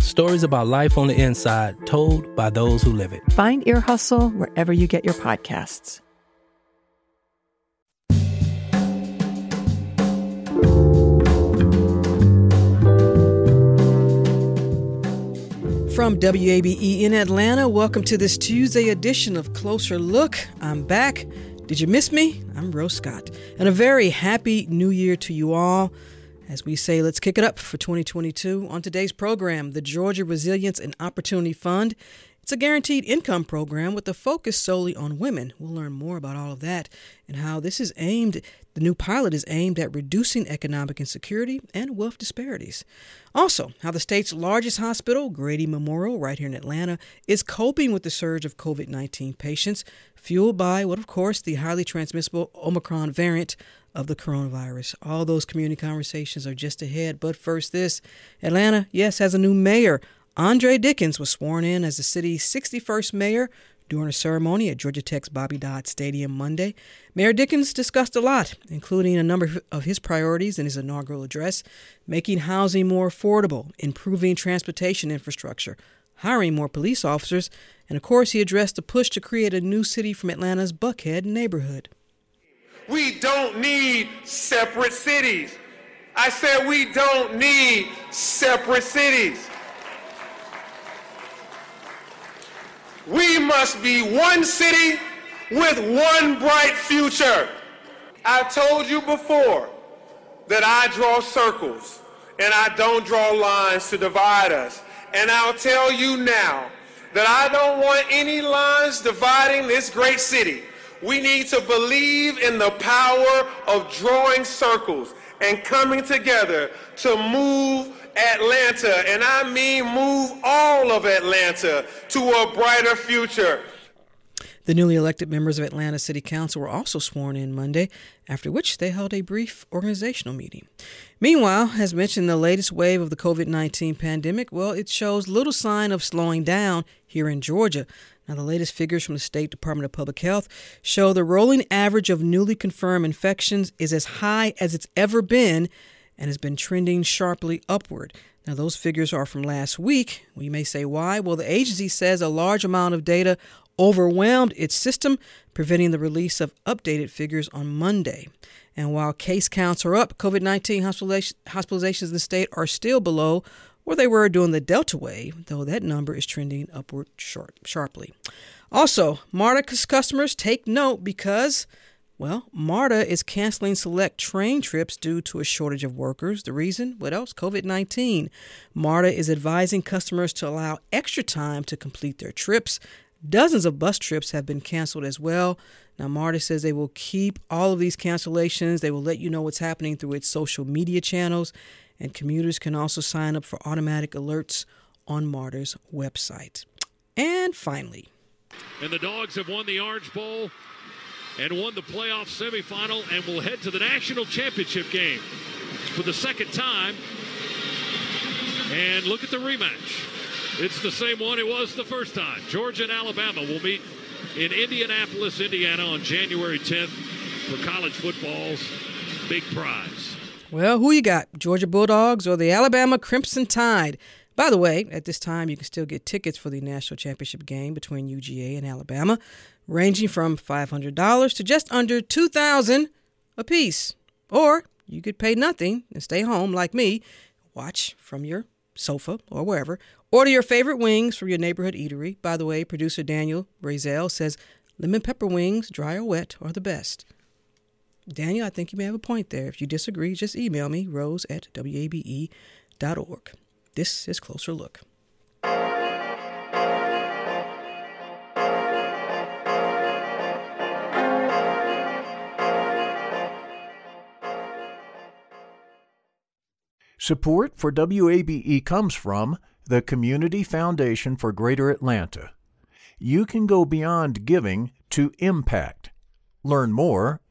stories about life on the inside, told by those who live it. Find Ear Hustle wherever you get your podcasts. From WABE in Atlanta, welcome to this Tuesday edition of Closer Look. I'm back. Did you miss me? I'm Rose Scott. And a very happy new year to you all. As we say, let's kick it up for 2022. On today's program, the Georgia Resilience and Opportunity Fund. It's a guaranteed income program with a focus solely on women. We'll learn more about all of that and how this is aimed. The new pilot is aimed at reducing economic insecurity and wealth disparities. Also, how the state's largest hospital, Grady Memorial, right here in Atlanta, is coping with the surge of COVID-19 patients, fueled by what, of course, the highly transmissible Omicron variant of the coronavirus. All those community conversations are just ahead. But first, this. Atlanta, yes, has a new mayor. Andre Dickens was sworn in as the city's 61st mayor during a ceremony at Georgia Tech's Bobby Dodd Stadium Monday. Mayor Dickens discussed a lot, including a number of his priorities in his inaugural address: making housing more affordable, improving transportation infrastructure, hiring more police officers, and of course he addressed the push to create a new city from Atlanta's Buckhead neighborhood. We don't need separate cities. I said we don't need separate cities. We must be one city with one bright future. I've told you before that I draw circles and I don't draw lines to divide us. And I'll tell you now that I don't want any lines dividing this great city. We need to believe in the power of drawing circles and coming together to move Atlanta, and I mean move all of Atlanta, to a brighter future. The newly elected members of Atlanta City Council were also sworn in Monday, after which they held a brief organizational meeting. Meanwhile, as mentioned, the latest wave of the COVID-19 pandemic, well, it shows little sign of slowing down here in Georgia. Now, the latest figures from the State Department of Public Health show the rolling average of newly confirmed infections is as high as it's ever been and has been trending sharply upward. Now, those figures are from last week. You may say, why? Well, the agency says a large amount of data overwhelmed its system, preventing the release of updated figures on Monday. And while case counts are up, COVID-19 hospitalizations in the state are still below where they were during the Delta wave, though that number is trending upward sharply. Also, MARTA customers take note because, well, MARTA is canceling select train trips due to a shortage of workers. The reason? What else? COVID-19. MARTA is advising customers to allow extra time to complete their trips. Dozens of bus trips have been canceled as well. Now, MARTA says they will keep all of these cancellations. They will let you know what's happening through its social media channels. And commuters can also sign up for automatic alerts on MARTA's website. And finally. And the Dogs have won the Orange Bowl and won the playoff semifinal and will head to the national championship game for the second time. And look at the rematch. It's the same one it was the first time. Georgia and Alabama will meet in Indianapolis, Indiana on January 10th for college football's big prize. Well, who you got? Georgia Bulldogs or the Alabama Crimson Tide? By the way, at this time, you can still get tickets for the national championship game between UGA and Alabama, ranging from $500 to just under $2,000 apiece. Or you could pay nothing and stay home like me, watch from your sofa or wherever. Order your favorite wings from your neighborhood eatery. By the way, producer Daniel Razel says lemon pepper wings, dry or wet, are the best. Daniel, I think you may have a point there. If you disagree, just email me, rose at wabe.org. This is Closer Look. Support for WABE comes from the Community Foundation for Greater Atlanta. You can go beyond giving to impact. Learn more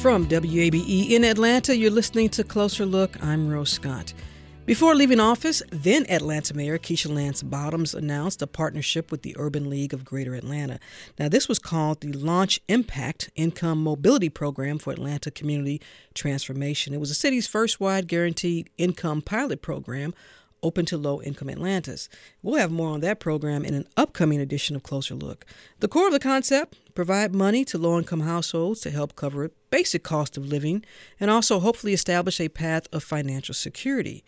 From WABE in Atlanta, you're listening to Closer Look. I'm Rose Scott. Before leaving office, then Atlanta Mayor Keisha Lance Bottoms announced a partnership with the Urban League of Greater Atlanta. Now, this was called the Launch Impact Income Mobility Program for Atlanta Community Transformation. It was the city's first wide guaranteed income pilot program open to low-income Atlantans. We'll have more on that program in an upcoming edition of Closer Look. The core of the concept, provide money to low-income households to help cover basic cost of living and also hopefully establish a path of financial security.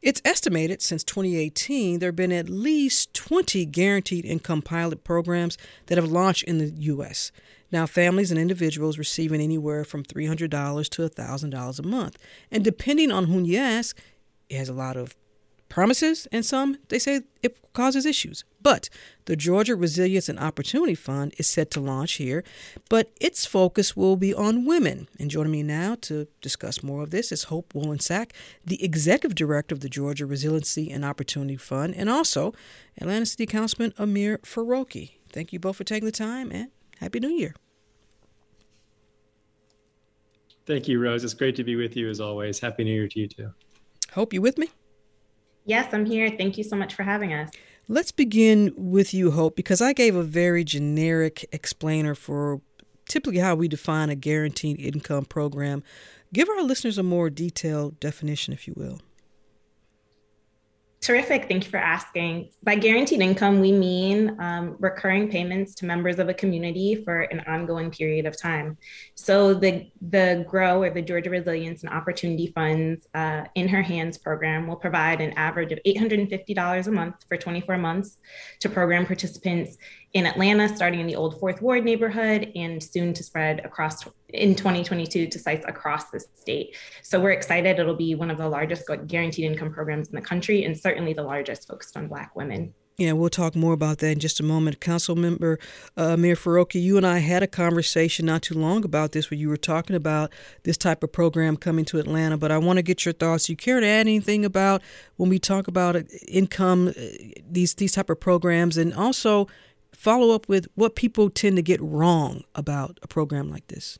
It's estimated since 2018 there have been at least 20 guaranteed income pilot programs that have launched in the U.S. Now, families and individuals receiving anywhere from $300 to $1,000 a month. And depending on whom you ask, it has a lot of promises, and some, they say, it causes issues. But the Georgia Resilience and Opportunity Fund is set to launch here, but its focus will be on women. And joining me now to discuss more of this is Hope Wollensack, the Executive Director of the Georgia Resiliency and Opportunity Fund, and also Atlanta City Councilman Amir Farokhi. Thank you both for taking the time, and Happy New Year. Thank you, Rose. It's great to be with you, as always. Happy New Year to you, too. Hope, you with me? Yes, I'm here. Thank you so much for having us. Let's begin with you, Hope, because I gave a very generic explainer for typically how we define a guaranteed income program. Give our listeners a more detailed definition, if you will. Terrific. Thank you for asking. By guaranteed income, we mean recurring payments to members of a community for an ongoing period of time. So the GROW, or the Georgia Resilience and Opportunity Fund's In Her Hands program, will provide an average of $850 a month for 24 months to program participants in Atlanta, starting in the Old Fourth Ward neighborhood and soon to spread across in 2022 to sites across the state. So we're excited. It'll be one of the largest guaranteed income programs in the country, and certainly the largest focused on Black women. Yeah, we'll talk more about that in just a moment. Councilmember Amir Farokhi, you and I had a conversation not too long about this, where you were talking about this type of program coming to Atlanta, but I want to get your thoughts. Do you care to add anything about when we talk about income, these type of programs, and also follow up with what people tend to get wrong about a program like this?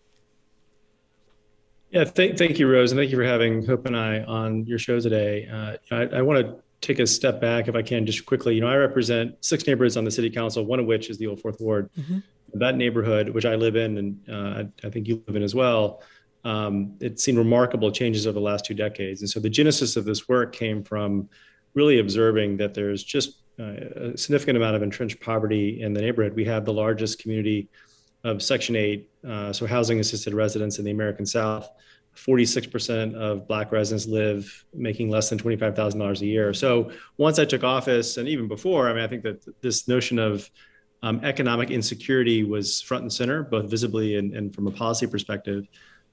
Yeah, thank you, Rose, and thank you for having Hope and I on your show today. I want to take a step back, if I can, just quickly. You know, I represent 6 neighborhoods on the city council, one of which is the Old Fourth Ward. Mm-hmm. That neighborhood, which I live in, and I think you live in as well, it's seen remarkable changes over the last 2 decades. And so the genesis of this work came from really observing that there's just a significant amount of entrenched poverty in the neighborhood. We have the largest community of Section 8, so housing assisted residents in the American South. 46% of Black residents live making less than $25,000 a year. So once I took office, and even before, I think that this notion of economic insecurity was front and center, both visibly and from a policy perspective.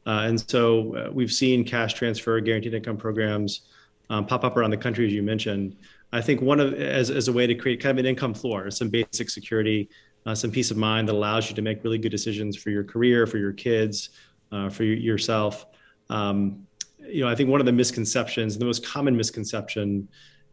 And so we've seen cash transfer, guaranteed income programs pop up around the country, as you mentioned. I think as a way to create kind of an income floor, some basic security, some peace of mind that allows you to make really good decisions for your career, for your kids, for yourself. I think one of the misconceptions, the most common misconception,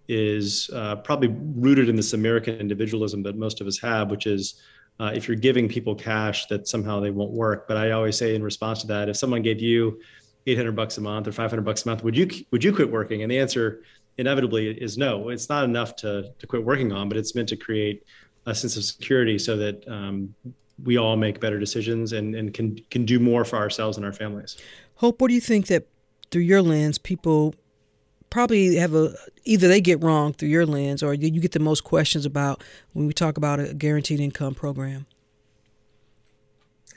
is probably rooted in this American individualism that most of us have, which is if you're giving people cash, that somehow they won't work. But I always say in response to that, if someone gave you $800 a month or $500 a month, would you quit working? And the answer inevitably is no. It's not enough to quit working on, but it's meant to create a sense of security so that we all make better decisions and can do more for ourselves and our families. Hope, what do you think that through your lens, people probably have either they get wrong through your lens, or you get the most questions about when we talk about a guaranteed income program?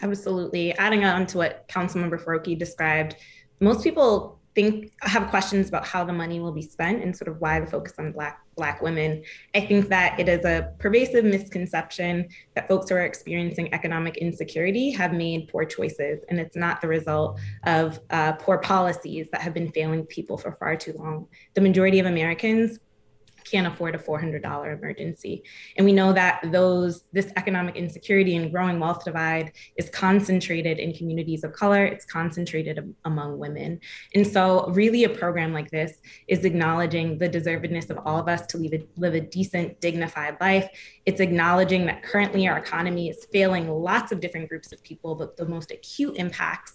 Absolutely. Adding on to what Councilmember Farokhi described, most people have questions about how the money will be spent and sort of why the focus on Black women. I think that it is a pervasive misconception that folks who are experiencing economic insecurity have made poor choices, and it's not the result of poor policies that have been failing people for far too long. The majority of Americans can't afford a $400 emergency. And we know that this economic insecurity and growing wealth divide is concentrated in communities of color, it's concentrated among women. And so really a program like this is acknowledging the deservedness of all of us to live a decent, dignified life. It's acknowledging that currently our economy is failing lots of different groups of people, but the most acute impacts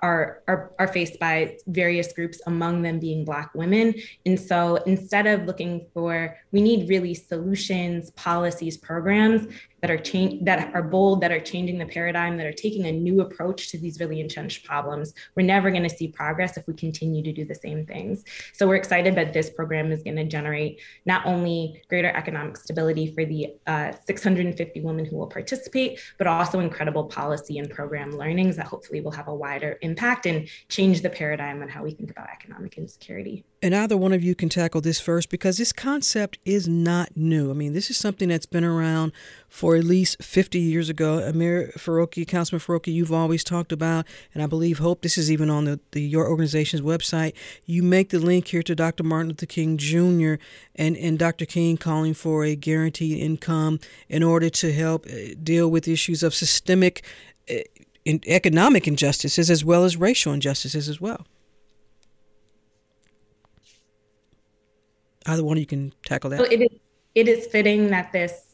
are faced by various groups, among them being Black women. And so instead of looking for, we need really solutions, policies, programs that are bold, that are changing the paradigm, that are taking a new approach to these really entrenched problems. We're never going to see progress if we continue to do the same things. So we're excited that this program is going to generate not only greater economic stability for the 650 women who will participate, but also incredible policy and program learnings that hopefully will have a wider impact and change the paradigm on how we think about economic insecurity. And either one of you can tackle this first, because this concept is not new. I mean, this is something that's been around for at least 50 years ago. Amir Farokhi, Councilman Farokhi, you've always talked about, and I believe, Hope, this is even on your organization's website. You make the link here to Dr. Martin Luther King Jr. and Dr. King calling for a guaranteed income in order to help deal with issues of systemic economic injustices as well as racial injustices as well. Either one of you can tackle that. So it is fitting that this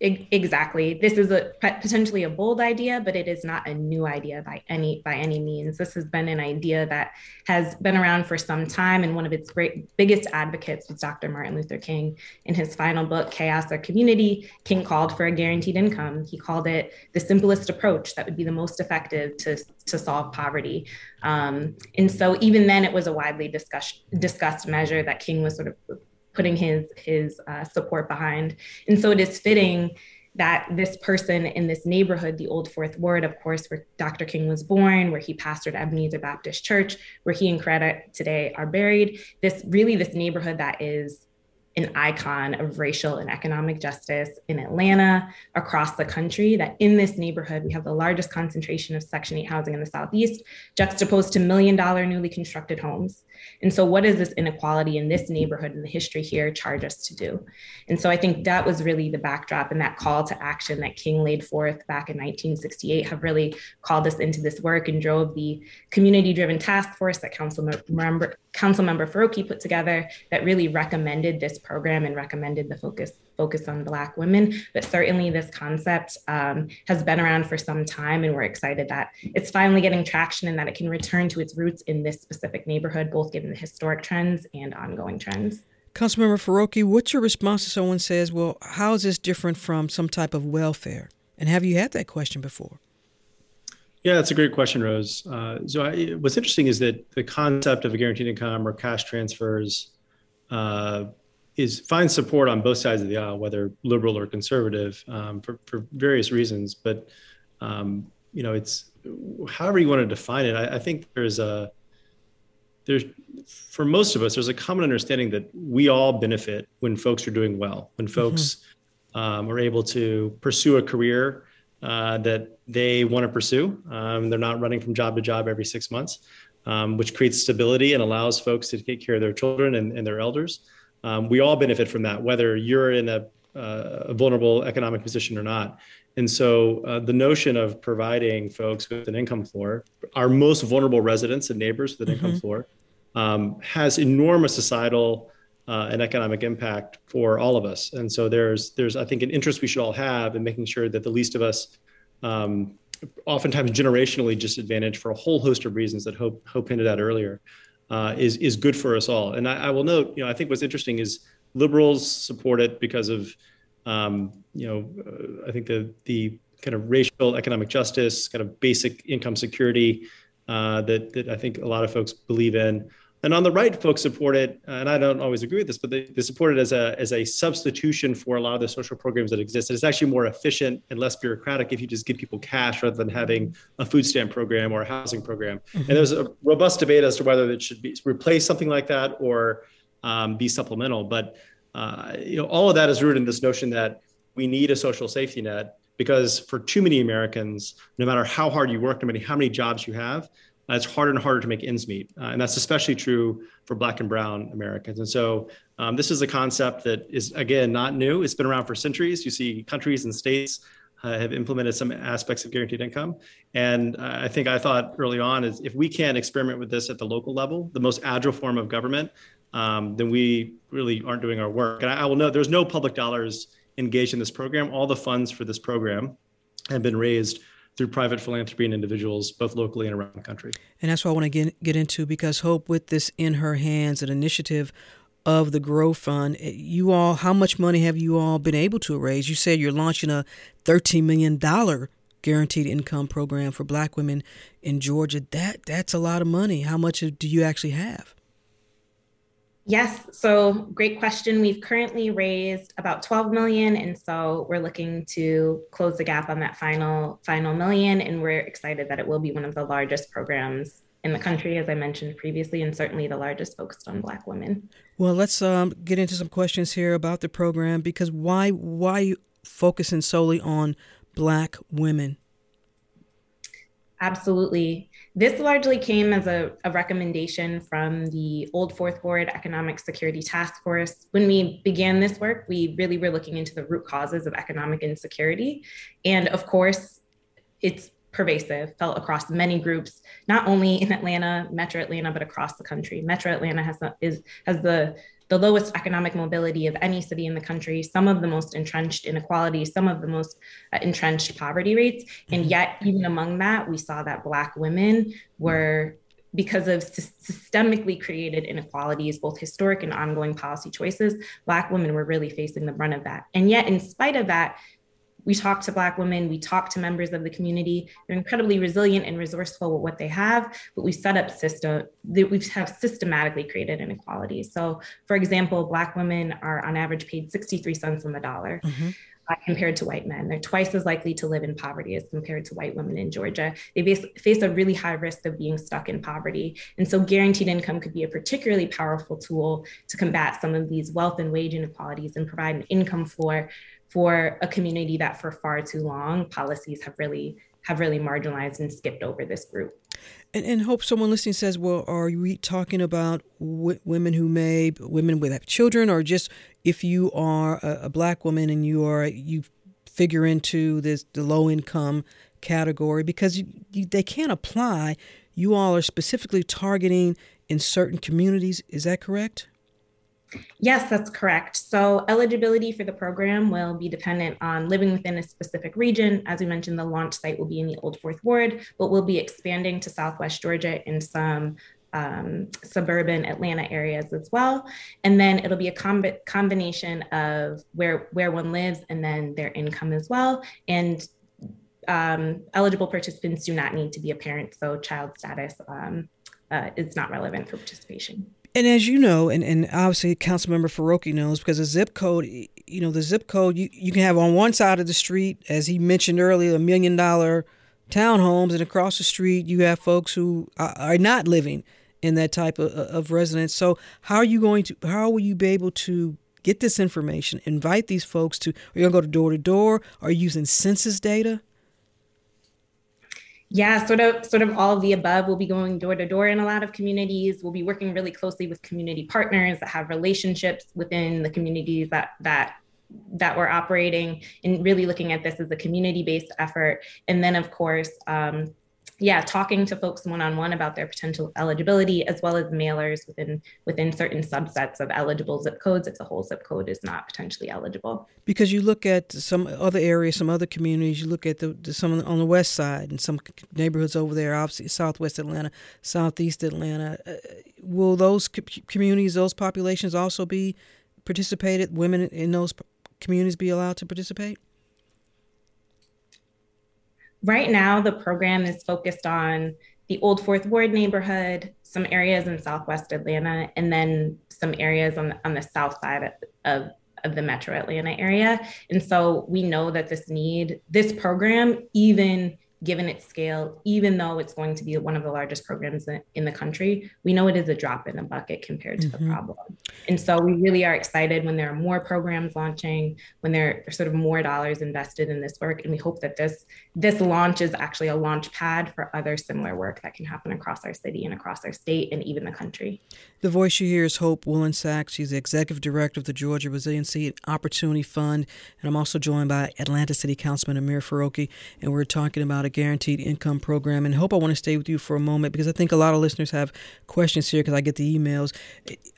is potentially a bold idea, but it is not a new idea by any means. This has been an idea that has been around for some time, and one of its biggest advocates was Dr. Martin Luther King. In his final book, Chaos or Community, King called for a guaranteed income. He called it the simplest approach that would be the most effective to solve poverty. And so even then, it was a widely discussed measure that King was sort of putting his support behind. And so it is fitting that this person in this neighborhood, the Old Fourth Ward, of course, where Dr. King was born, where he pastored Ebenezer Baptist Church, where he and Coretta today are buried, this neighborhood that is an icon of racial and economic justice in Atlanta, across the country, that in this neighborhood, we have the largest concentration of Section 8 housing in the Southeast, juxtaposed to $1 million newly constructed homes. And so what does this inequality in this neighborhood and the history here charge us to do? And so I think that was really the backdrop, and that call to action that King laid forth back in 1968 have really called us into this work and drove the community-driven task force that Councilmember Farokhi put together that really recommended this program and recommended the focus on Black women. But certainly this concept has been around for some time, and we're excited that it's finally getting traction and that it can return to its roots in this specific neighborhood, both given the historic trends and ongoing trends. Councilmember Farokhi, what's your response to someone says, well, how is this different from some type of welfare? And have you had that question before? Yeah, that's a great question, Rose. So what's interesting is that the concept of a guaranteed income or cash transfers finds support on both sides of the aisle, whether liberal or conservative, for various reasons. But, it's however you want to define it. I think for most of us, there's a common understanding that we all benefit when folks are doing well, when folks are able to pursue a career that they want to pursue. They're not running from job to job every 6 months, which creates stability and allows folks to take care of their children and their elders. We all benefit from that, whether you're in a vulnerable economic position or not. And so the notion of providing folks with an income floor, our most vulnerable residents and neighbors with an income floor, has enormous societal and economic impact for all of us. And so there's I think, an interest we should all have in making sure that the least of us, oftentimes generationally disadvantaged for a whole host of reasons that Hope hinted at earlier, is good for us all. And I will note, I think what's interesting is liberals support it because of, I think the kind of racial economic justice, kind of basic income security that I think a lot of folks believe in. And on the right, folks support it, and I don't always agree with this, but they support it as a substitution for a lot of the social programs that exist. And it's actually more efficient and less bureaucratic if you just give people cash rather than having a food stamp program or a housing program. Mm-hmm. And there's a robust debate as to whether it should be replace something like that or be supplemental. But all of that is rooted in this notion that we need a social safety net, because for too many Americans, no matter how hard you work, no matter how many jobs you have, it's harder and harder to make ends meet. And that's especially true for Black and brown Americans. And so this is a concept that is, again, not new. It's been around for centuries. You see countries and states have implemented some aspects of guaranteed income. And I thought early on is if we can't experiment with this at the local level, the most agile form of government, then we really aren't doing our work. And I will note there's no public dollars engaged in this program. All the funds for this program have been raised through private philanthropy and individuals, both locally and around the country. And that's what I want to get into, because Hope, with this In Her Hands, an initiative of the Grow Fund, you all, how much money have you all been able to raise? You said you're launching a $13 million guaranteed income program for Black women in Georgia. That's a lot of money. How much do you actually have? Yes. So great question. We've currently raised about 12 million. And so we're looking to close the gap on that final million. And we're excited that it will be one of the largest programs in the country, as I mentioned previously, and certainly the largest focused on Black women. Well, let's get into some questions here about the program, because why are you focusing solely on Black women? Absolutely. This largely came as a recommendation from the Old Fourth Ward Economic Security Task Force. When we began this work, we really were looking into the root causes of economic insecurity. And of course, it's pervasive, felt across many groups, not only in Atlanta, Metro Atlanta, but across the country. Metro Atlanta has the lowest economic mobility of any city in the country, some of the most entrenched inequalities, some of the most entrenched poverty rates. And yet, even among that, we saw that Black women were, because of systemically created inequalities, both historic and ongoing policy choices, Black women were really facing the brunt of that. And yet, in spite of that, we talk to Black women, we talk to members of the community. They're incredibly resilient and resourceful with what they have, but we've set up systematically created inequalities. So for example, Black women are on average paid 63 cents on the dollar. Mm-hmm. Compared to white men. They're twice as likely to live in poverty as compared to white women in Georgia. They face a really high risk of being stuck in poverty. And so guaranteed income could be a particularly powerful tool to combat some of these wealth and wage inequalities and provide an income floor for a community that for far too long policies have really marginalized and skipped over this group. And Hope, someone listening says, well, are we talking about women with children, or just if you are a Black woman and you figure into the low income category? Because they can't apply. You all are specifically targeting in certain communities. Is that correct? Yes, that's correct. So eligibility for the program will be dependent on living within a specific region. As we mentioned, the launch site will be in the Old Fourth Ward, but we'll be expanding to Southwest Georgia in some suburban Atlanta areas as well. And then it'll be a combination of where one lives and then their income as well. And eligible participants do not need to be a parent, so child status is not relevant for participation. And as you know, and obviously Councilmember Farokhi knows, because the zip code, you can have on one side of the street, as he mentioned earlier, $1 million townhomes, and across the street you have folks who are not living in that type of residence. So how will you be able to get this information, invite these folks to, are you going to go door to door? Are you using census data? Yeah, sort of all of the above. We'll be going door to door in a lot of communities. We'll be working really closely with community partners that have relationships within the communities that we're operating, and really looking at this as a community-based effort. And then, of course, talking to folks one-on-one about their potential eligibility, as well as mailers within certain subsets of eligible zip codes if the whole zip code is not potentially eligible. Because you look at some other areas, some other communities, you look at some on the west side and some neighborhoods over there, obviously Southwest Atlanta, Southeast Atlanta. Will those communities, those populations also be participated? Women in those communities be allowed to participate? Right now, the program is focused on the Old Fourth Ward neighborhood, some areas in Southwest Atlanta, and then some areas on the south side of the metro Atlanta area. And so we know that this need, this program, even given its scale, even though it's going to be one of the largest programs in the country, we know it is a drop in the bucket compared to the problem. And so we really are excited when there are more programs launching, when there are sort of more dollars invested in this work. And we hope that this launch is actually a launch pad for other similar work that can happen across our city and across our state and even the country. The voice you hear is Hope Wollensack. She's the executive director of the Georgia Resilience and Opportunity Fund. And I'm also joined by Atlanta City Councilman Amir Farokhi. And we're talking about guaranteed income program. And Hope, I want to stay with you for a moment because I think a lot of listeners have questions here because I get the emails.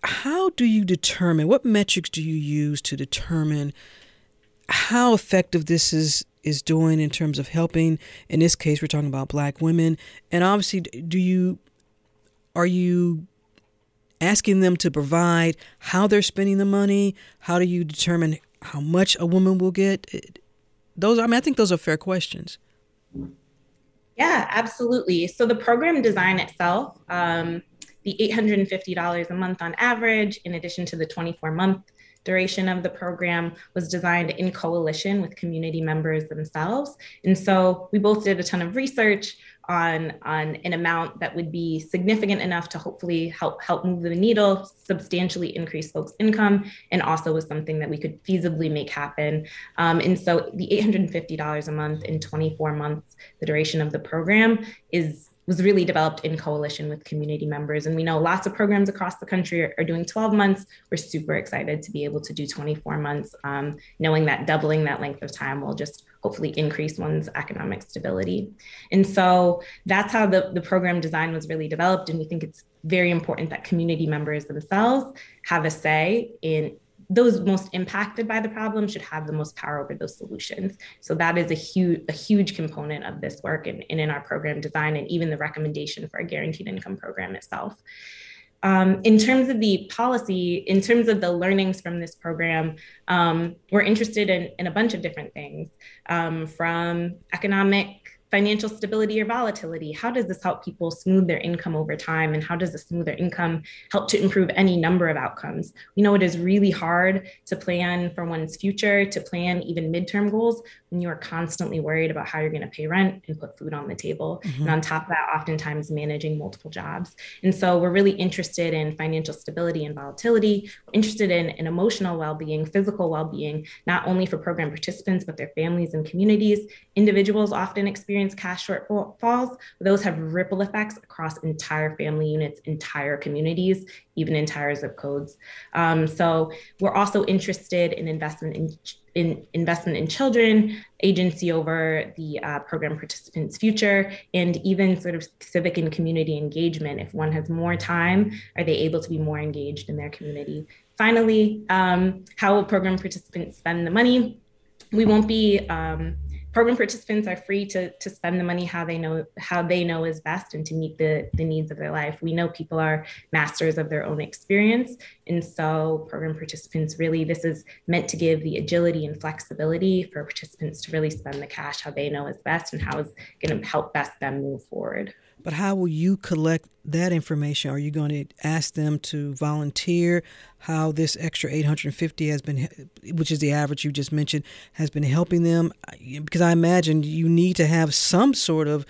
How do you determine, what metrics do you use to determine how effective this is doing in terms of helping? In this case, we're talking about Black women. And obviously, are you asking them to provide how they're spending the money? How do you determine how much a woman will get? I think those are fair questions. Yeah, absolutely. So the program design itself, the $850 a month on average, in addition to the 24-month duration of the program, was designed in coalition with community members themselves. And so we both did a ton of research on an amount that would be significant enough to hopefully help move the needle, substantially increase folks' income, and also was something that we could feasibly make happen. And so the $850 a month in 24 months, the duration of the program was really developed in coalition with community members. And we know lots of programs across the country are doing 12 months. We're super excited to be able to do 24 months, knowing that doubling that length of time will just hopefully increase one's economic stability. And so that's how the program design was really developed. And we think it's very important that community members themselves have a say in those most impacted by the problem should have the most power over those solutions. So that is a huge component of this work and in our program design and even the recommendation for a guaranteed income program itself. In terms of the policy, in terms of the learnings from this program, we're interested in a bunch of different things, from economic, financial stability or volatility. How does this help people smooth their income over time? And how does the smoother income help to improve any number of outcomes? We know it is really hard to plan for one's future, to plan even midterm goals when you are constantly worried about how you're going to pay rent and put food on the table. Mm-hmm. And on top of that, oftentimes managing multiple jobs. And so we're really interested in financial stability and volatility. We're interested in emotional well-being, physical well-being, not only for program participants, but their families and communities. Individuals often experience cash shortfalls. Those have ripple effects across entire family units, entire communities, even entire zip codes. So we're also interested in investment in children, agency over the program participants' future, and even sort of civic and community engagement. If one has more time, are they able to be more engaged in their community? Finally, how will program participants spend the money? We won't be Program participants are free to spend the money how they know is best and to meet the needs of their life. We know people are masters of their own experience. And so program participants really, this is meant to give the agility and flexibility for participants to really spend the cash how they know is best and how is going to help best them move forward. But how will you collect that information? Are you going to ask them to volunteer how this extra $850 has been, which is the average you just mentioned, has been helping them? Because I imagine you need to have some sort of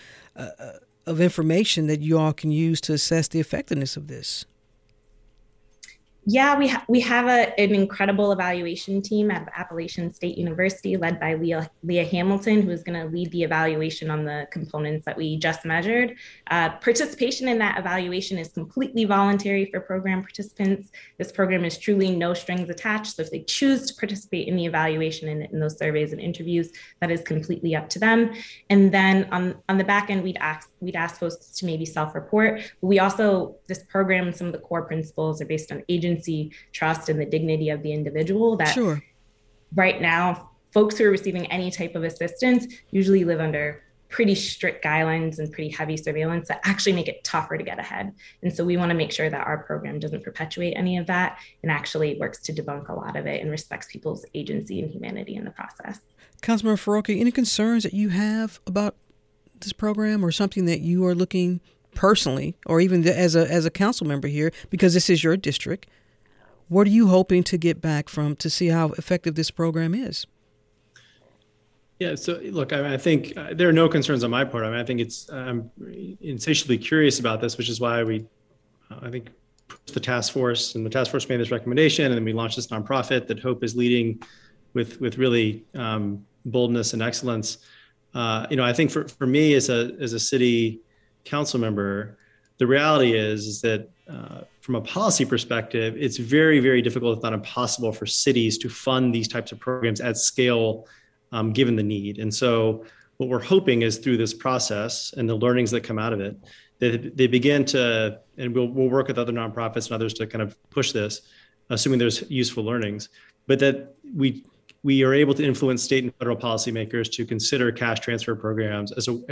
information that you all can use to assess the effectiveness of this. Yeah, we have an incredible evaluation team at Appalachian State University led by Leah Hamilton, who is going to lead the evaluation on the components that we just measured. Participation in that evaluation is completely voluntary for program participants. This program is truly no strings attached. So if they choose to participate in the evaluation and in those surveys and interviews, that is completely up to them. And then on the back end, we'd ask folks to maybe self-report. But we also, this program, some of the core principles are based on agency, trust, and the dignity of the individual that sure. Right now, folks who are receiving any type of assistance usually live under pretty strict guidelines and pretty heavy surveillance that actually make it tougher to get ahead. And so we want to make sure that our program doesn't perpetuate any of that and actually works to debunk a lot of it and respects people's agency and humanity in the process. Councilman Farokhi, any concerns that you have about this program or something that you are looking personally, or even as a council member here, because this is your district, what are you hoping to get back from to see how effective this program is? Yeah, so look, I think there are no concerns on my part. I think I'm insatiably curious about this, which is why we, I think, pushed the task force, and the task force made this recommendation, and then we launched this nonprofit that Hope is leading with really boldness and excellence. I think for me as a city council member, the reality is that from a policy perspective, it's very, very difficult, if not impossible, for cities to fund these types of programs at scale, given the need. And so what we're hoping is through this process and the learnings that come out of it, that they begin to, and we'll work with other nonprofits and others to kind of push this, assuming there's useful learnings, but that we are able to influence state and federal policymakers to consider cash transfer programs as one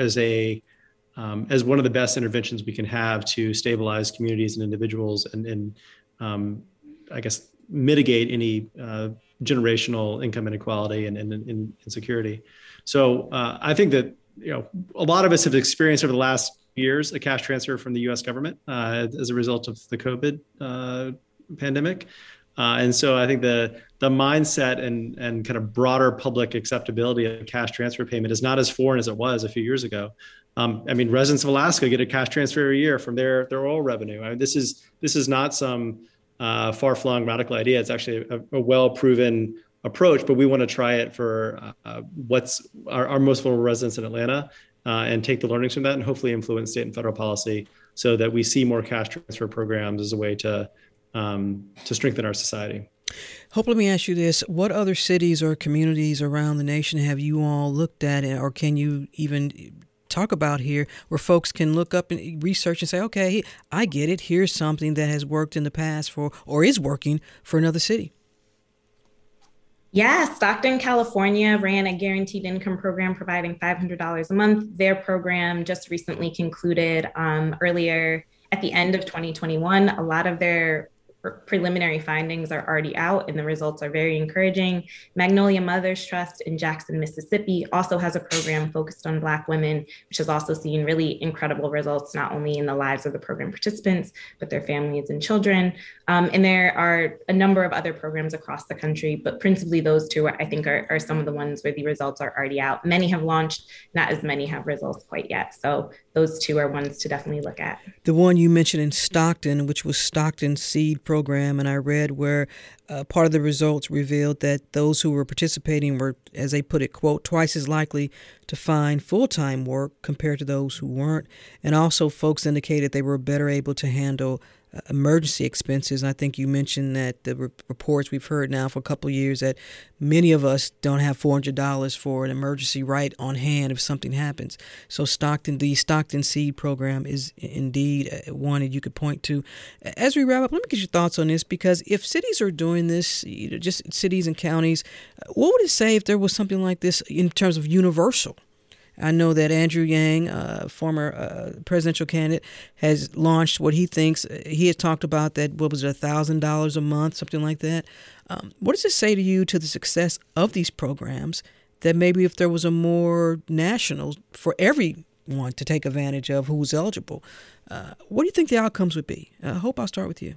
of the best interventions we can have to stabilize communities and individuals and I guess, mitigate any generational income inequality and insecurity. So I think that, a lot of us have experienced over the last years a cash transfer from the U.S. government as a result of the COVID pandemic. And so I think the mindset and kind of broader public acceptability of cash transfer payment is not as foreign as it was a few years ago. Residents of Alaska get a cash transfer a year from their oil revenue. This is not some far-flung radical idea. It's actually a well-proven approach, but we want to try it for what's our most vulnerable residents in Atlanta and take the learnings from that and hopefully influence state and federal policy so that we see more cash transfer programs as a way to strengthen our society. Hope, let me ask you this. What other cities or communities around the nation have you all looked at, or can you even talk about here, where folks can look up and research and say, okay, I get it. Here's something that has worked in the past or is working for another city? Yeah, Stockton, California ran a guaranteed income program providing $500 a month. Their program just recently concluded earlier at the end of 2021. A lot of their preliminary findings are already out and the results are very encouraging. Magnolia Mothers Trust in Jackson, Mississippi also has a program focused on Black women, which has also seen really incredible results, not only in the lives of the program participants, but their families and children. And there are a number of other programs across the country, but principally those two, I think, are some of the ones where the results are already out. Many have launched, not as many have results quite yet. So those two are ones to definitely look at. The one you mentioned in Stockton, which was Stockton Seed program, and I read where part of the results revealed that those who were participating were, as they put it, quote, twice as likely to find full-time work compared to those who weren't. And also folks indicated they were better able to handle emergency expenses. And I think you mentioned that the reports we've heard now for a couple of years that many of us don't have $400 for an emergency right on hand if something happens. So the Stockton Seed program is indeed one that you could point to. As we wrap up, let me get your thoughts on this, because if cities are doing this, just cities and counties, what would it say if there was something like this in terms of universal? I know that Andrew Yang, former presidential candidate, has launched what he thinks. He had talked about that, what was it, $1,000 a month, something like that. What does it say to you to the success of these programs that maybe if there was a more national for everyone to take advantage of who's eligible, what do you think the outcomes would be? Hope, I'll start with you.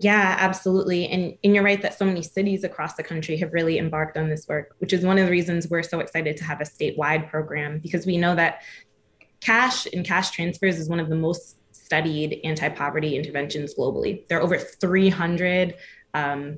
Yeah, absolutely. And you're right that so many cities across the country have really embarked on this work, which is one of the reasons we're so excited to have a statewide program, because we know that cash and cash transfers is one of the most studied anti-poverty interventions globally. There are over 300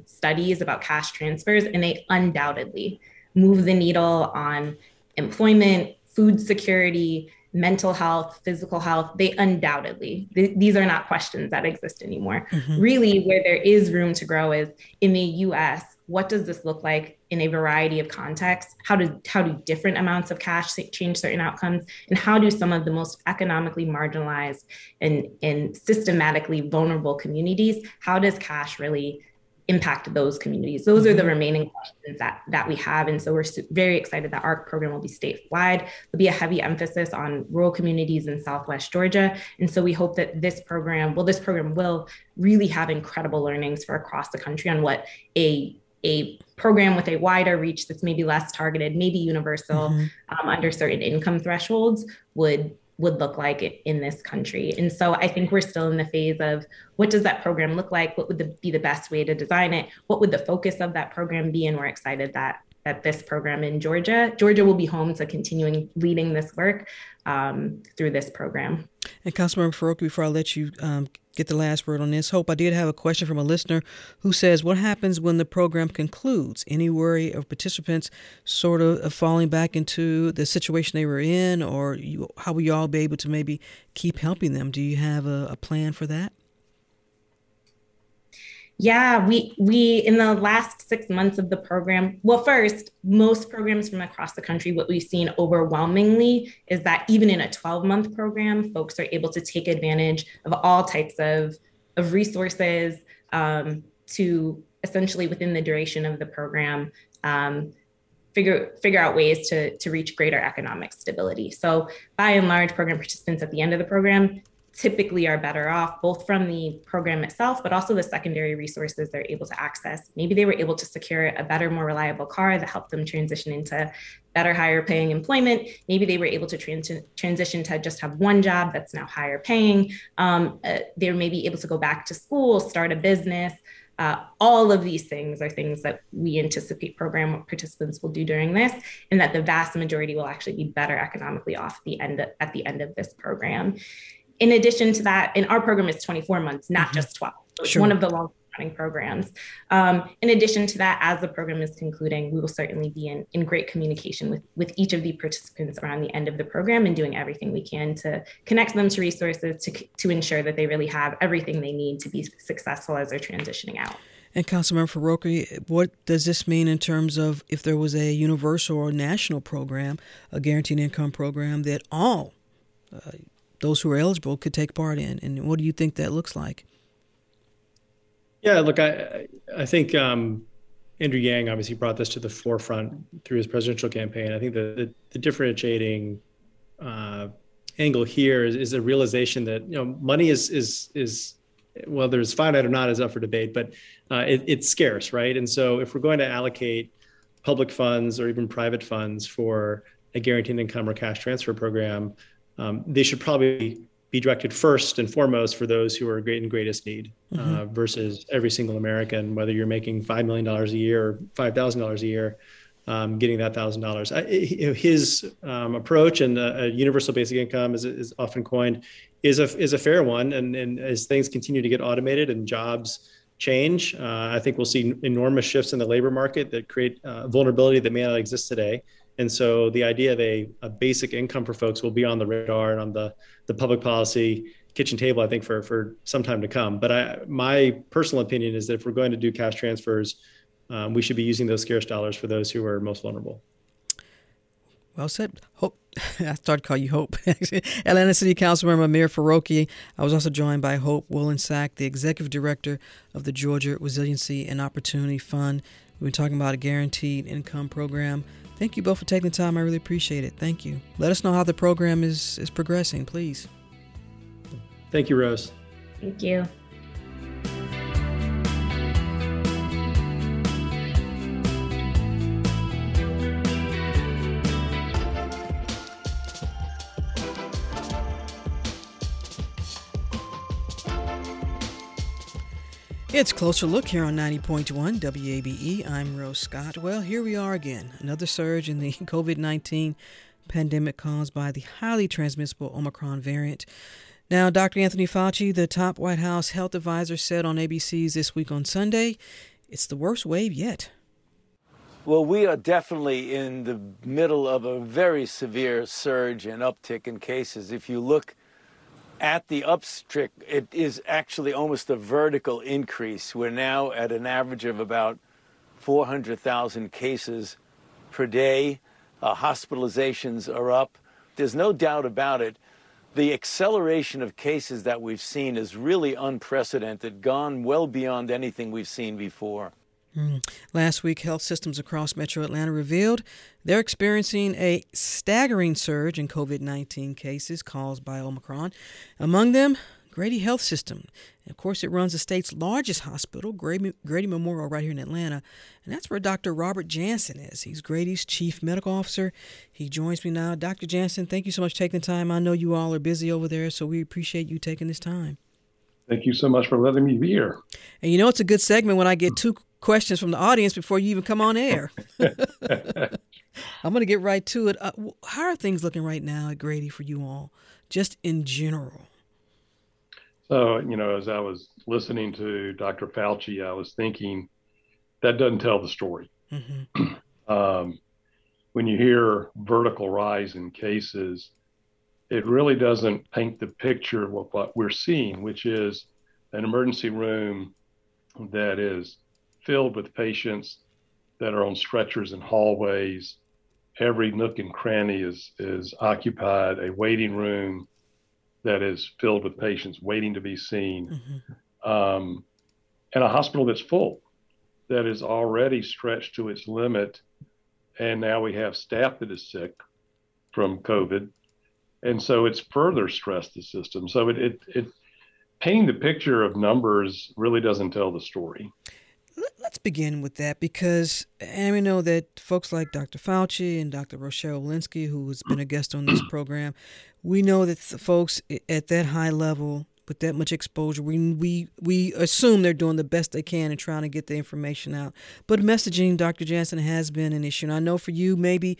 studies about cash transfers, and they undoubtedly move the needle on employment, food security, mental health, physical health. They undoubtedly, these are not questions that exist anymore. Mm-hmm. Really, where there is room to grow is in the US, what does this look like in a variety of contexts? How do different amounts of cash change certain outcomes? And how do some of the most economically marginalized and systematically vulnerable communities, how does cash really impact those communities? Those are the remaining questions that we have. And so we're very excited that our program will be statewide. There'll be a heavy emphasis on rural communities in Southwest Georgia. And so we hope that this program will really have incredible learnings for across the country on what a program with a wider reach that's maybe less targeted, maybe universal, under certain income thresholds would look like in this country. And so I think we're still in the phase of what does that program look like? What would be the best way to design it? What would the focus of that program be? And we're excited that this program in Georgia will be home to continuing leading this work through this program. And Councilmember Farokhi, before I let you get the last word on this, Hope, I did have a question from a listener who says, what happens when the program concludes? Any worry of participants sort of falling back into the situation they were in, or how will y'all be able to maybe keep helping them? Do you have a plan for that? Yeah, we in the last 6 months of the program, well, first, most programs from across the country, what we've seen overwhelmingly is that even in a 12-month program, folks are able to take advantage of all types of resources to essentially within the duration of the program, figure out ways to reach greater economic stability. So by and large, program participants at the end of the program typically are better off, both from the program itself, but also the secondary resources they're able to access. Maybe they were able to secure a better, more reliable car that helped them transition into better, higher paying employment. Maybe they were able to transition to just have one job that's now higher paying. They may be able to go back to school, start a business. All of these things are things that we anticipate program participants will do during this, and that the vast majority will actually be better economically off at the end of this program. In addition to that, and our program is 24 months, not just 12. So it's one of the longest running programs. In addition to that, as the program is concluding, we will certainly be in great communication with each of the participants around the end of the program and doing everything we can to connect them to resources to ensure that they really have everything they need to be successful as they're transitioning out. And Councilmember Farokhi, what does this mean in terms of if there was a universal or national program, a guaranteed income program that all those who are eligible could take part in? And what do you think that looks like? Yeah, look, I think Andrew Yang obviously brought this to the forefront through his presidential campaign. I think the differentiating angle here is a realization that, you know, money is whether it's finite or not is up for debate, but it's scarce, right? And so if we're going to allocate public funds or even private funds for a guaranteed income or cash transfer program, they should probably be directed first and foremost for those who are in greatest need, versus every single American, whether you're making $5 million a year or $5,000 a year, getting that $1,000. His approach and a universal basic income is often coined is a fair one. And as things continue to get automated and jobs change, I think we'll see enormous shifts in the labor market that create vulnerability that may not exist today. And so the idea of a basic income for folks will be on the radar and on the public policy kitchen table, I think, for some time to come. But my personal opinion is that if we're going to do cash transfers, we should be using those scarce dollars for those who are most vulnerable. Well said. Hope. I started to call you Hope. Atlanta City Councilmember Amir Farokhi. I was also joined by Hope Wollensack, the Executive Director of the Georgia Resiliency and Opportunity Fund. We've been talking about a guaranteed income program. Thank you both for taking the time. I really appreciate it. Thank you. Let us know how the program is progressing, please. Thank you, Rose. Thank you. It's Closer Look here on 90.1 WABE. I'm Rose Scott. Well, here we are again. Another surge in the COVID-19 pandemic caused by the highly transmissible Omicron variant. Now, Dr. Anthony Fauci, the top White House health advisor, said on ABC's This Week on Sunday, it's the worst wave yet. Well, we are definitely in the middle of a very severe surge and uptick in cases. If you look at the uptick, it is actually almost a vertical increase. We're now at an average of about 400,000 cases per day. Hospitalizations are up. There's no doubt about it. The acceleration of cases that we've seen is really unprecedented, gone well beyond anything we've seen before. Last week, health systems across metro Atlanta revealed they're experiencing a staggering surge in COVID-19 cases caused by Omicron. Among them, Grady Health System. Of course, it runs the state's largest hospital, Grady Memorial, right here in Atlanta. And that's where Dr. Robert Jansen is. He's Grady's chief medical officer. He joins me now. Dr. Jansen, thank you so much for taking the time. I know you all are busy over there, so we appreciate you taking this time. Thank you so much for letting me be here. And you know, it's a good segment when I get two questions from the audience before you even come on air. I'm going to get right to it. How are things looking right now at Grady for you all, just in general? So, you know, as I was listening to Dr. Fauci, I was thinking that doesn't tell the story. Mm-hmm. When you hear vertical rise in cases, it really doesn't paint the picture of what we're seeing, which is an emergency room that is filled with patients that are on stretchers in hallways. Every nook and cranny is occupied, a waiting room that is filled with patients waiting to be seen, mm-hmm. And a hospital that's full, that is already stretched to its limit. And now we have staff that is sick from COVID. And so it's further stressed the system. So it painting the picture of numbers really doesn't tell the story. Let's begin with that, because and we know that folks like Dr. Fauci and Dr. Rochelle Walensky, who has been a guest on this program, we know that the folks at that high level with that much exposure, we assume they're doing the best they can and trying to get the information out. But messaging, Dr. Jansen, has been an issue. And I know for you, maybe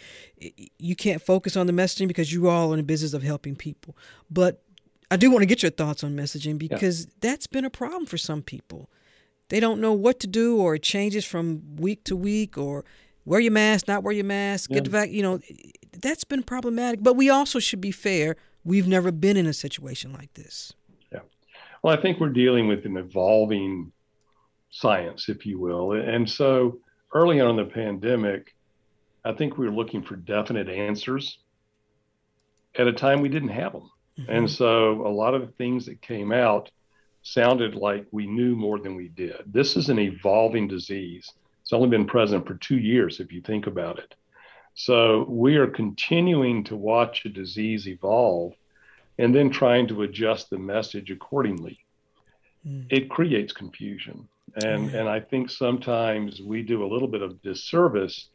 you can't focus on the messaging because you all are in the business of helping people. But I do want to get your thoughts on messaging, because that's been a problem for some people. They don't know what to do, or it changes from week to week, or wear your mask, not wear your mask, get the vaccine. You know, that's been problematic. But we also should be fair. We've never been in a situation like this. Yeah. Well, I think we're dealing with an evolving science, if you will. And so early on in the pandemic, I think we were looking for definite answers at a time we didn't have them. Mm-hmm. And so a lot of the things that came out sounded like we knew more than we did. This is an evolving disease. It's only been present for 2 years, if you think about it. So we are continuing to watch a disease evolve and then trying to adjust the message accordingly. Mm. It creates confusion. And I think sometimes we do a little bit of disservice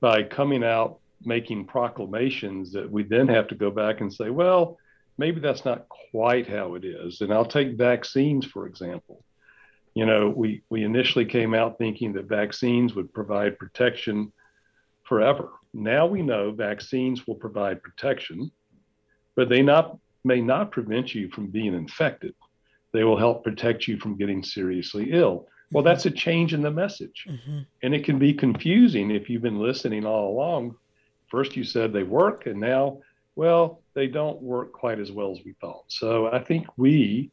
by coming out making proclamations that we then have to go back and say, well, maybe that's not quite how it is. And I'll take vaccines, for example. You know, we initially came out thinking that vaccines would provide protection forever. Now we know vaccines will provide protection, but they may not prevent you from being infected. They will help protect you from getting seriously ill. Well, mm-hmm. that's a change in the message. Mm-hmm. And it can be confusing if you've been listening all along. First you said they work, and now, well, they don't work quite as well as we thought. So I think we,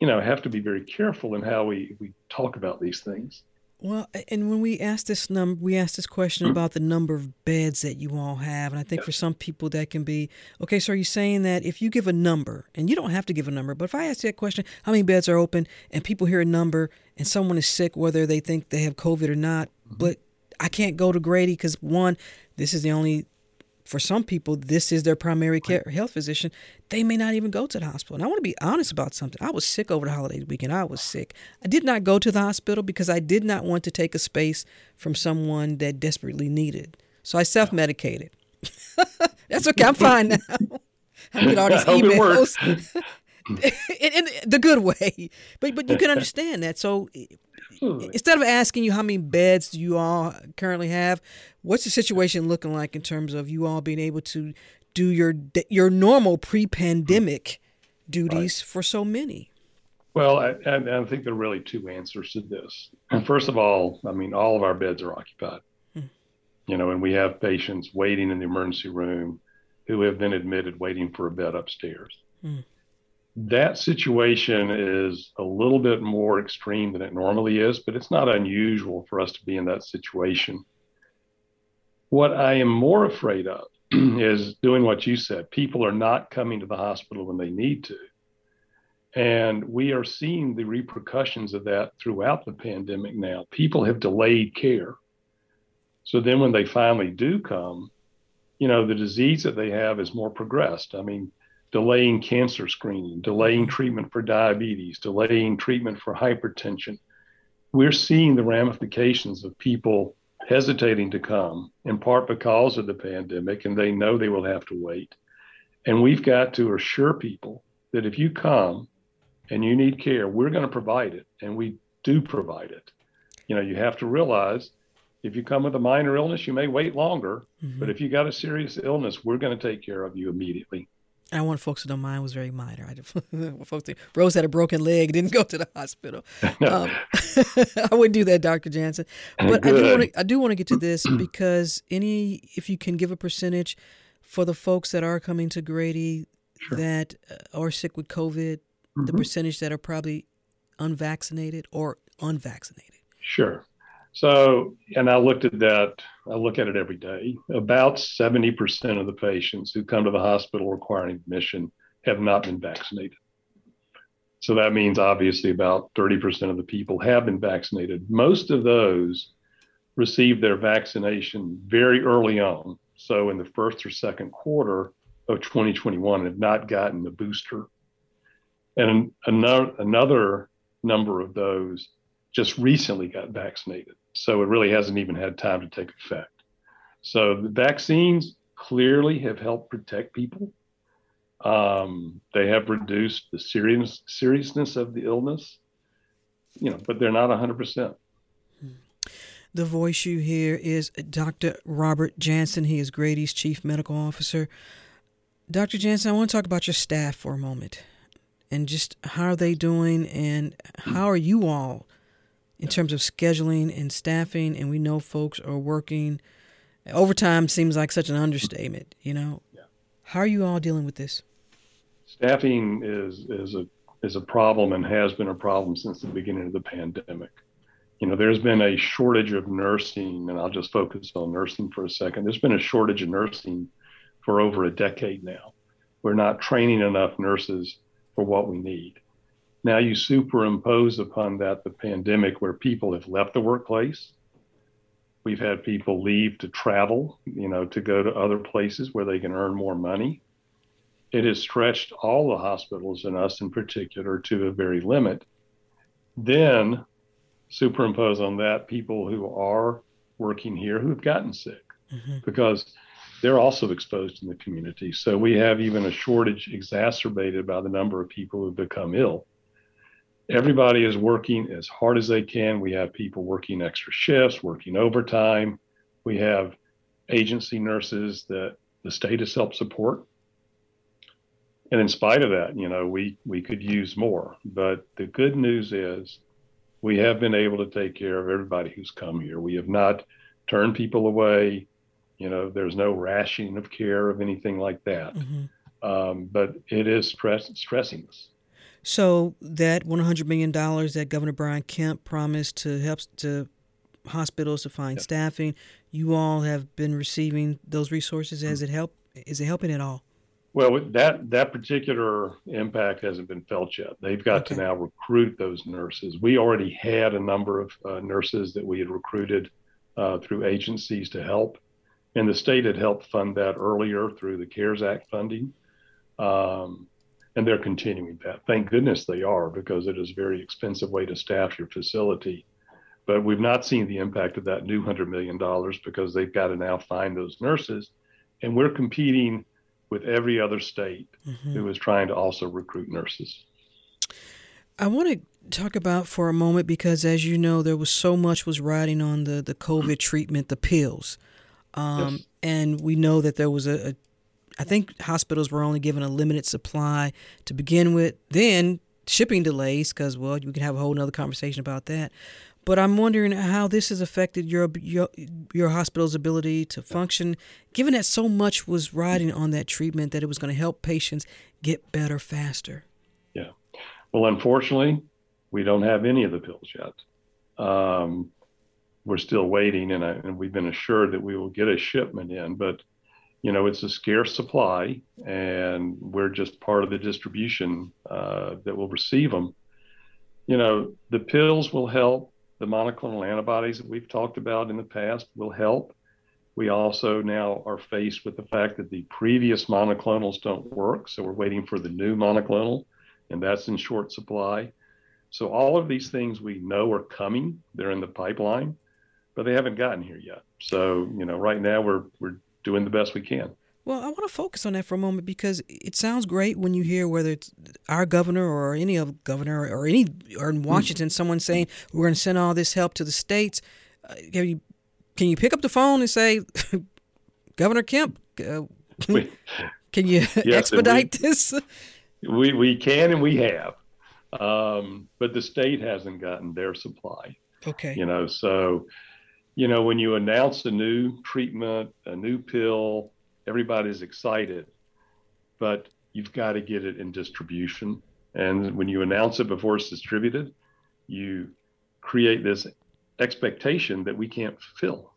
you know, have to be very careful in how we talk about these things. Well, and when we asked this question about the number of beds that you all have. And I think for some people that can be, okay, so are you saying that if you give a number, and you don't have to give a number, but if I ask that question, how many beds are open, and people hear a number and someone is sick, whether they think they have COVID or not, mm-hmm. but I can't go to Grady because one, for some people, this is their primary care health physician. They may not even go to the hospital. And I want to be honest about something. I was sick over the holiday weekend. I was sick. I did not go to the hospital because I did not want to take a space from someone that desperately needed. So I self-medicated. That's okay. I'm fine now. I get all these emails. In the good way. But you can understand that. So instead of asking you how many beds do you all currently have, what's the situation looking like in terms of you all being able to do your normal pre-pandemic duties for so many? Well, I think there are really two answers to this. And first of all, I mean, all of our beds are occupied, you know, and we have patients waiting in the emergency room who have been admitted waiting for a bed upstairs. Mm. That situation is a little bit more extreme than it normally is, but it's not unusual for us to be in that situation. What I am more afraid of is doing what you said. People are not coming to the hospital when they need to. And we are seeing the repercussions of that throughout the pandemic now. People have delayed care. So then when they finally do come, you know, the disease that they have is more progressed. I mean, delaying cancer screening, delaying treatment for diabetes, delaying treatment for hypertension. We're seeing the ramifications of people hesitating to come, in part because of the pandemic, and they know they will have to wait. And we've got to assure people that if you come and you need care, we're going to provide it, and we do provide it. You know, you have to realize if you come with a minor illness, you may wait longer, mm-hmm. but if you got a serious illness, we're going to take care of you immediately. I want folks to know mine was very minor. Rose had a broken leg, didn't go to the hospital. I wouldn't do that, Dr. Jansen. But good. I do want to get to this because if you can give a percentage for the folks that are coming to Grady sure. that are sick with COVID, mm-hmm. the percentage that are probably unvaccinated or unvaccinated. Sure. So, and I looked at that, I look at it every day. About 70% of the patients who come to the hospital requiring admission have not been vaccinated. So that means obviously about 30% of the people have been vaccinated. Most of those received their vaccination very early on. So in the first or second quarter of 2021 have not gotten the booster. And another number of those just recently got vaccinated. So it really hasn't even had time to take effect. So the vaccines clearly have helped protect people. They have reduced the seriousness of the illness, you know, but they're not 100%. The voice you hear is Dr. Robert Jansen. He is Grady's chief medical officer. Dr. Jansen, I want to talk about your staff for a moment and just how are they doing and how are you all in terms of scheduling and staffing, and we know folks are working. Overtime seems like such an understatement, you know. Yeah. How are you all dealing with this? Staffing is a problem and has been a problem since the beginning of the pandemic. You know, there's been a shortage of nursing, and I'll just focus on nursing for a second. There's been a shortage of nursing for over a decade now. We're not training enough nurses for what we need. Now you superimpose upon that the pandemic where people have left the workplace. We've had people leave to travel, you know, to go to other places where they can earn more money. It has stretched all the hospitals and us in particular to a very limit. Then superimpose on that people who are working here who have gotten sick mm-hmm. because they're also exposed in the community. So we have even a shortage exacerbated by the number of people who have become ill. Everybody is working as hard as they can. We have people working extra shifts, working overtime. We have agency nurses that the state has helped support. And in spite of that, you know, we could use more. But the good news is we have been able to take care of everybody who's come here. We have not turned people away. You know, there's no rationing of care of anything like that. Mm-hmm. But it is stressing us. So that $100 million that Governor Brian Kemp promised to help to hospitals to find yep. staffing, you all have been receiving those resources. Has it helped? Is it helping at all? Well, that particular impact hasn't been felt yet. They've got okay. to now recruit those nurses. We already had a number of nurses that we had recruited through agencies to help. And the state had helped fund that earlier through the CARES Act funding. And they're continuing that. Thank goodness they are, because it is a very expensive way to staff your facility. But we've not seen the impact of that new $100 million because they've got to now find those nurses. And we're competing with every other state mm-hmm. who is trying to also recruit nurses. I want to talk about for a moment, because as you know, there was so much was riding on the COVID treatment, the pills. Yes. And we know that there was I think hospitals were only given a limited supply to begin with, then shipping delays, because, well, we can have a whole nother conversation about that. But I'm wondering how this has affected your hospital's ability to function, given that so much was riding on that treatment that it was going to help patients get better faster. Yeah. Well, unfortunately, we don't have any of the pills yet. We're still waiting, and we've been assured that we will get a shipment in, but you know, it's a scarce supply, and we're just part of the distribution that will receive them. You know, the pills will help. The monoclonal antibodies that we've talked about in the past will help. We also now are faced with the fact that the previous monoclonals don't work. So we're waiting for the new monoclonal, and that's in short supply. So all of these things we know are coming. They're in the pipeline, but they haven't gotten here yet. So, you know, right now we're doing the best we can. Well, I want to focus on that for a moment, because it sounds great when you hear, whether it's our governor or any other governor or any, or in Washington, someone saying we're going to send all this help to the states. Can you pick up the phone and say, Governor Kemp, can you expedite this? We can, and we have, but the state hasn't gotten their supply. Okay, you know, so you know, when you announce a new treatment, a new pill, everybody's excited, but you've got to get it in distribution. And when you announce it before it's distributed, you create this expectation that we can't fill.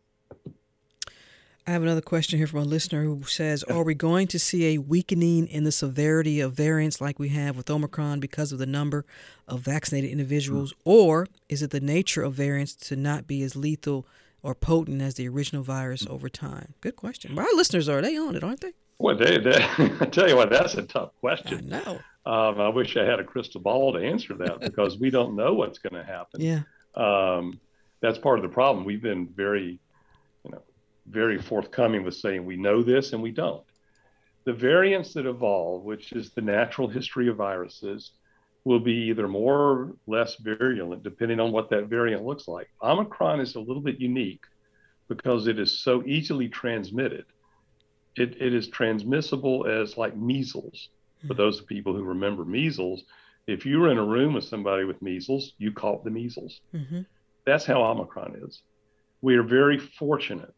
I have another question here from a listener who says, are we going to see a weakening in the severity of variants like we have with Omicron because of the number of vaccinated individuals, or is it the nature of variants to not be as lethal or potent as the original virus over time? Good question. Well, our listeners are, they on it, aren't they? Well, I tell you what, that's a tough question. I know. I wish I had a crystal ball to answer that, because we don't know what's going to happen. Yeah. That's part of the problem. We've been very forthcoming with saying we know this and we don't. The variants that evolve, which is the natural history of viruses, will be either more or less virulent, depending on what that variant looks like. Omicron is a little bit unique because it is so easily transmitted. It is transmissible as like measles. For those people who remember measles, if you were in a room with somebody with measles, you caught the measles. Mm-hmm. That's how Omicron is. We are very fortunate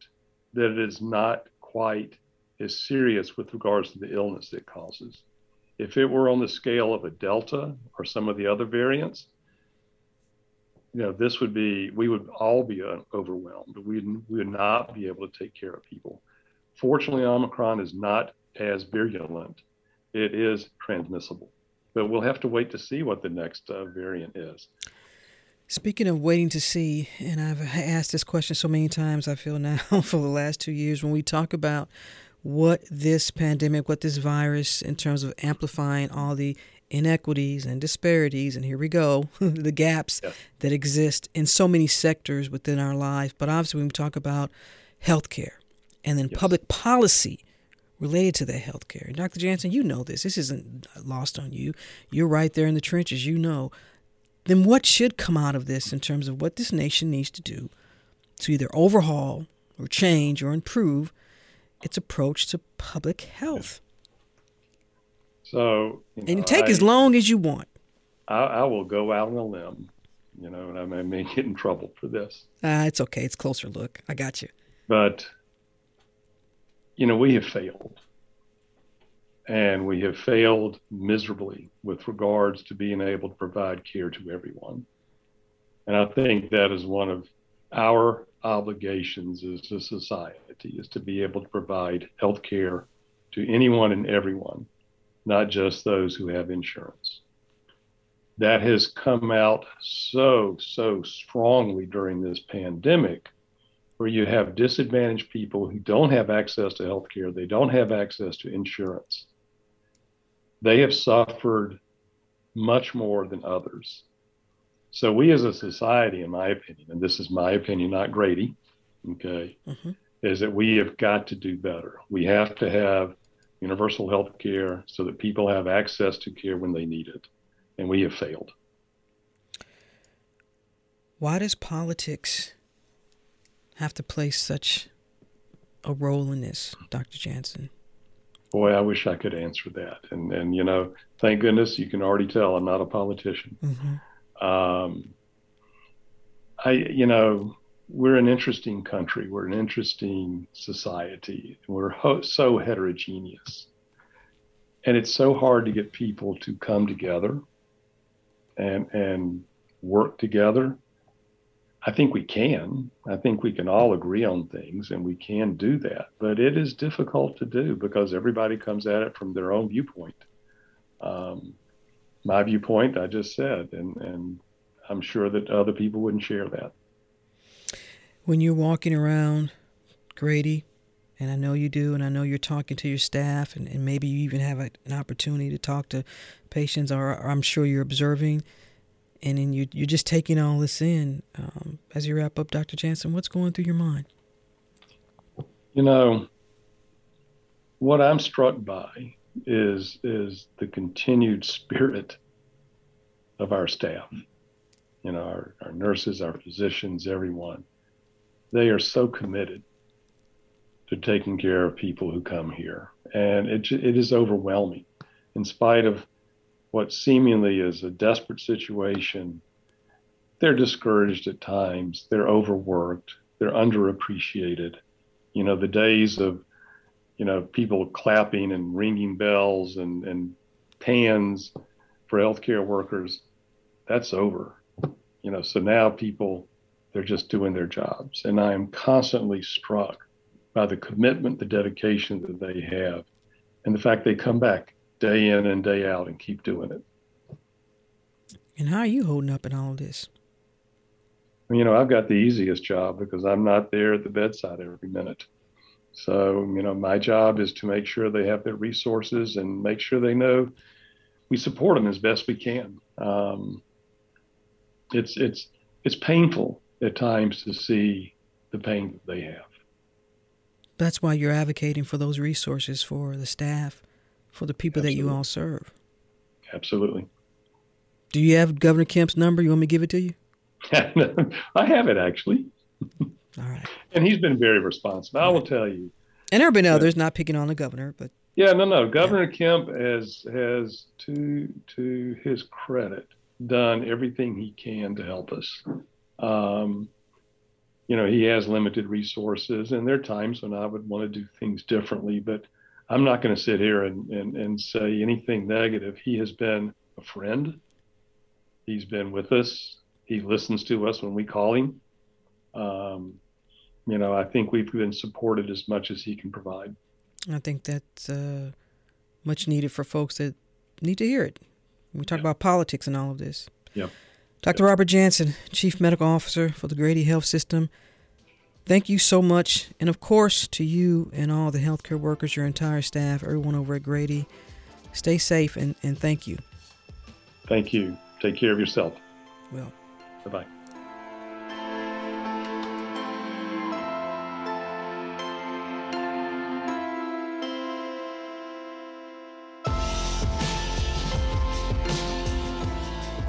that it is not quite as serious with regards to the illness it causes. If it were on the scale of a Delta or some of the other variants, you know, this would be, we would all be overwhelmed. We would not be able to take care of people. Fortunately, Omicron is not as virulent. It is transmissible, but we'll have to wait to see what the next variant is. Speaking of waiting to see, and I've asked this question so many times, I feel now, for the last 2 years, when we talk about what this pandemic, what this virus, in terms of amplifying all the inequities and disparities, and here we go, the gaps that exist in so many sectors within our lives. But obviously when we talk about healthcare and then public policy related to that healthcare, and Dr. Jansen, you know this isn't lost on you. You're right there in the trenches, you know. Then what should come out of this in terms of what this nation needs to do to either overhaul or change or improve its approach to public health? So, you know, and take as long as you want. I will go out on a limb, you know, and I may get in trouble for this. It's okay. It's closer look. I got you. But, you know, we have failed. And we have failed miserably with regards to being able to provide care to everyone. And I think that is one of our obligations as a society, is to be able to provide health care to anyone and everyone, not just those who have insurance. That has come out so strongly during this pandemic, where you have disadvantaged people who don't have access to health care. They don't have access to insurance. They have suffered much more than others. So we as a society, in my opinion, and this is my opinion, not Grady, okay, is that we have got to do better. We have to have universal health care so that people have access to care when they need it. And we have failed. Why does politics have to play such a role in this, Dr. Jansen? Boy, I wish I could answer that. And you know, thank goodness you can already tell I'm not a politician. You know, we're an interesting country. We're an interesting society. We're so heterogeneous, and it's so hard to get people to come together and work together. I think we can. I think we can all agree on things, and we can do that. But it is difficult to do because everybody comes at it from their own viewpoint. My viewpoint, I just said, and I'm sure that other people wouldn't share that. When you're walking around, Grady, And I know you do, and I know you're talking to your staff, and maybe you even have an opportunity to talk to patients, or I'm sure you're observing, and then you're just taking all this in. As you wrap up, Dr. Jansen, what's going through your mind? You know, what I'm struck by is the continued spirit of our staff, you know, our nurses, our physicians, everyone. They are so committed to taking care of people who come here. And it is overwhelming. In spite of what seemingly is a desperate situation, they're discouraged at times, they're overworked, they're underappreciated. You know, the days of, you know, people clapping and ringing bells and pans for healthcare workers, that's over. You know, so now people, they're just doing their jobs. And I am constantly struck by the commitment, the dedication that they have, and the fact they come back day in and day out and keep doing it. And how are you holding up in all this? You know, I've got the easiest job because I'm not there at the bedside every minute. So, you know, my job is to make sure they have their resources and make sure they know we support them as best we can. It's painful at times to see the pain that they have. That's why you're advocating for those resources for the staff, for the people Absolutely. That you all serve. Absolutely. Do you have Governor Kemp's number? You want me to give it to you? I have it, actually. All right. And he's been very responsive. Right. I will tell you. And there have been others, not picking on the governor, but. Yeah, no. Governor Kemp has to his credit, done everything he can to help us. You know, he has limited resources, and there are times when I would want to do things differently, but I'm not going to sit here and say anything negative. He has been a friend. He's been with us. He listens to us when we call him. You know, I think we've been supported as much as he can provide. I think that's much needed for folks that need to hear it. We talk about politics and all of this. Yep. Dr. Robert Jansen, Chief Medical Officer for the Grady Health System, thank you so much. And, of course, to you and all the healthcare workers, your entire staff, everyone over at Grady, stay safe and thank you. Thank you. Take care of yourself. Well. Bye-bye.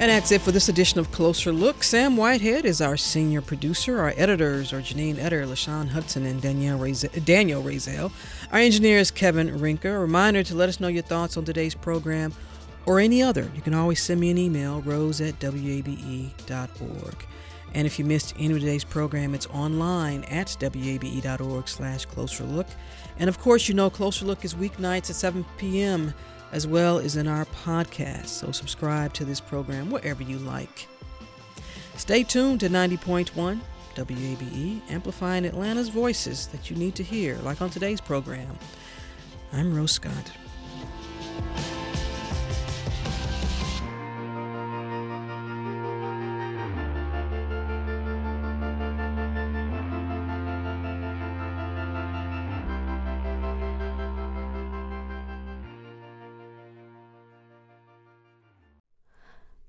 And that's it for this edition of Closer Look. Sam Whitehead is our senior producer. Our editors are Janine Etter, LaShawn Hudson, and Daniel Razel. Our engineer is Kevin Rinker. A reminder to let us know your thoughts on today's program or any other. You can always send me an email, rose@wabe.org. And if you missed any of today's program, it's online at wabe.org/Closer Look. And, of course, you know Closer Look is weeknights at 7 p.m., as well as in our podcast. So subscribe to this program wherever you like. Stay tuned to 90.1 WABE, amplifying Atlanta's voices that you need to hear, like on today's program. I'm Rose Scott.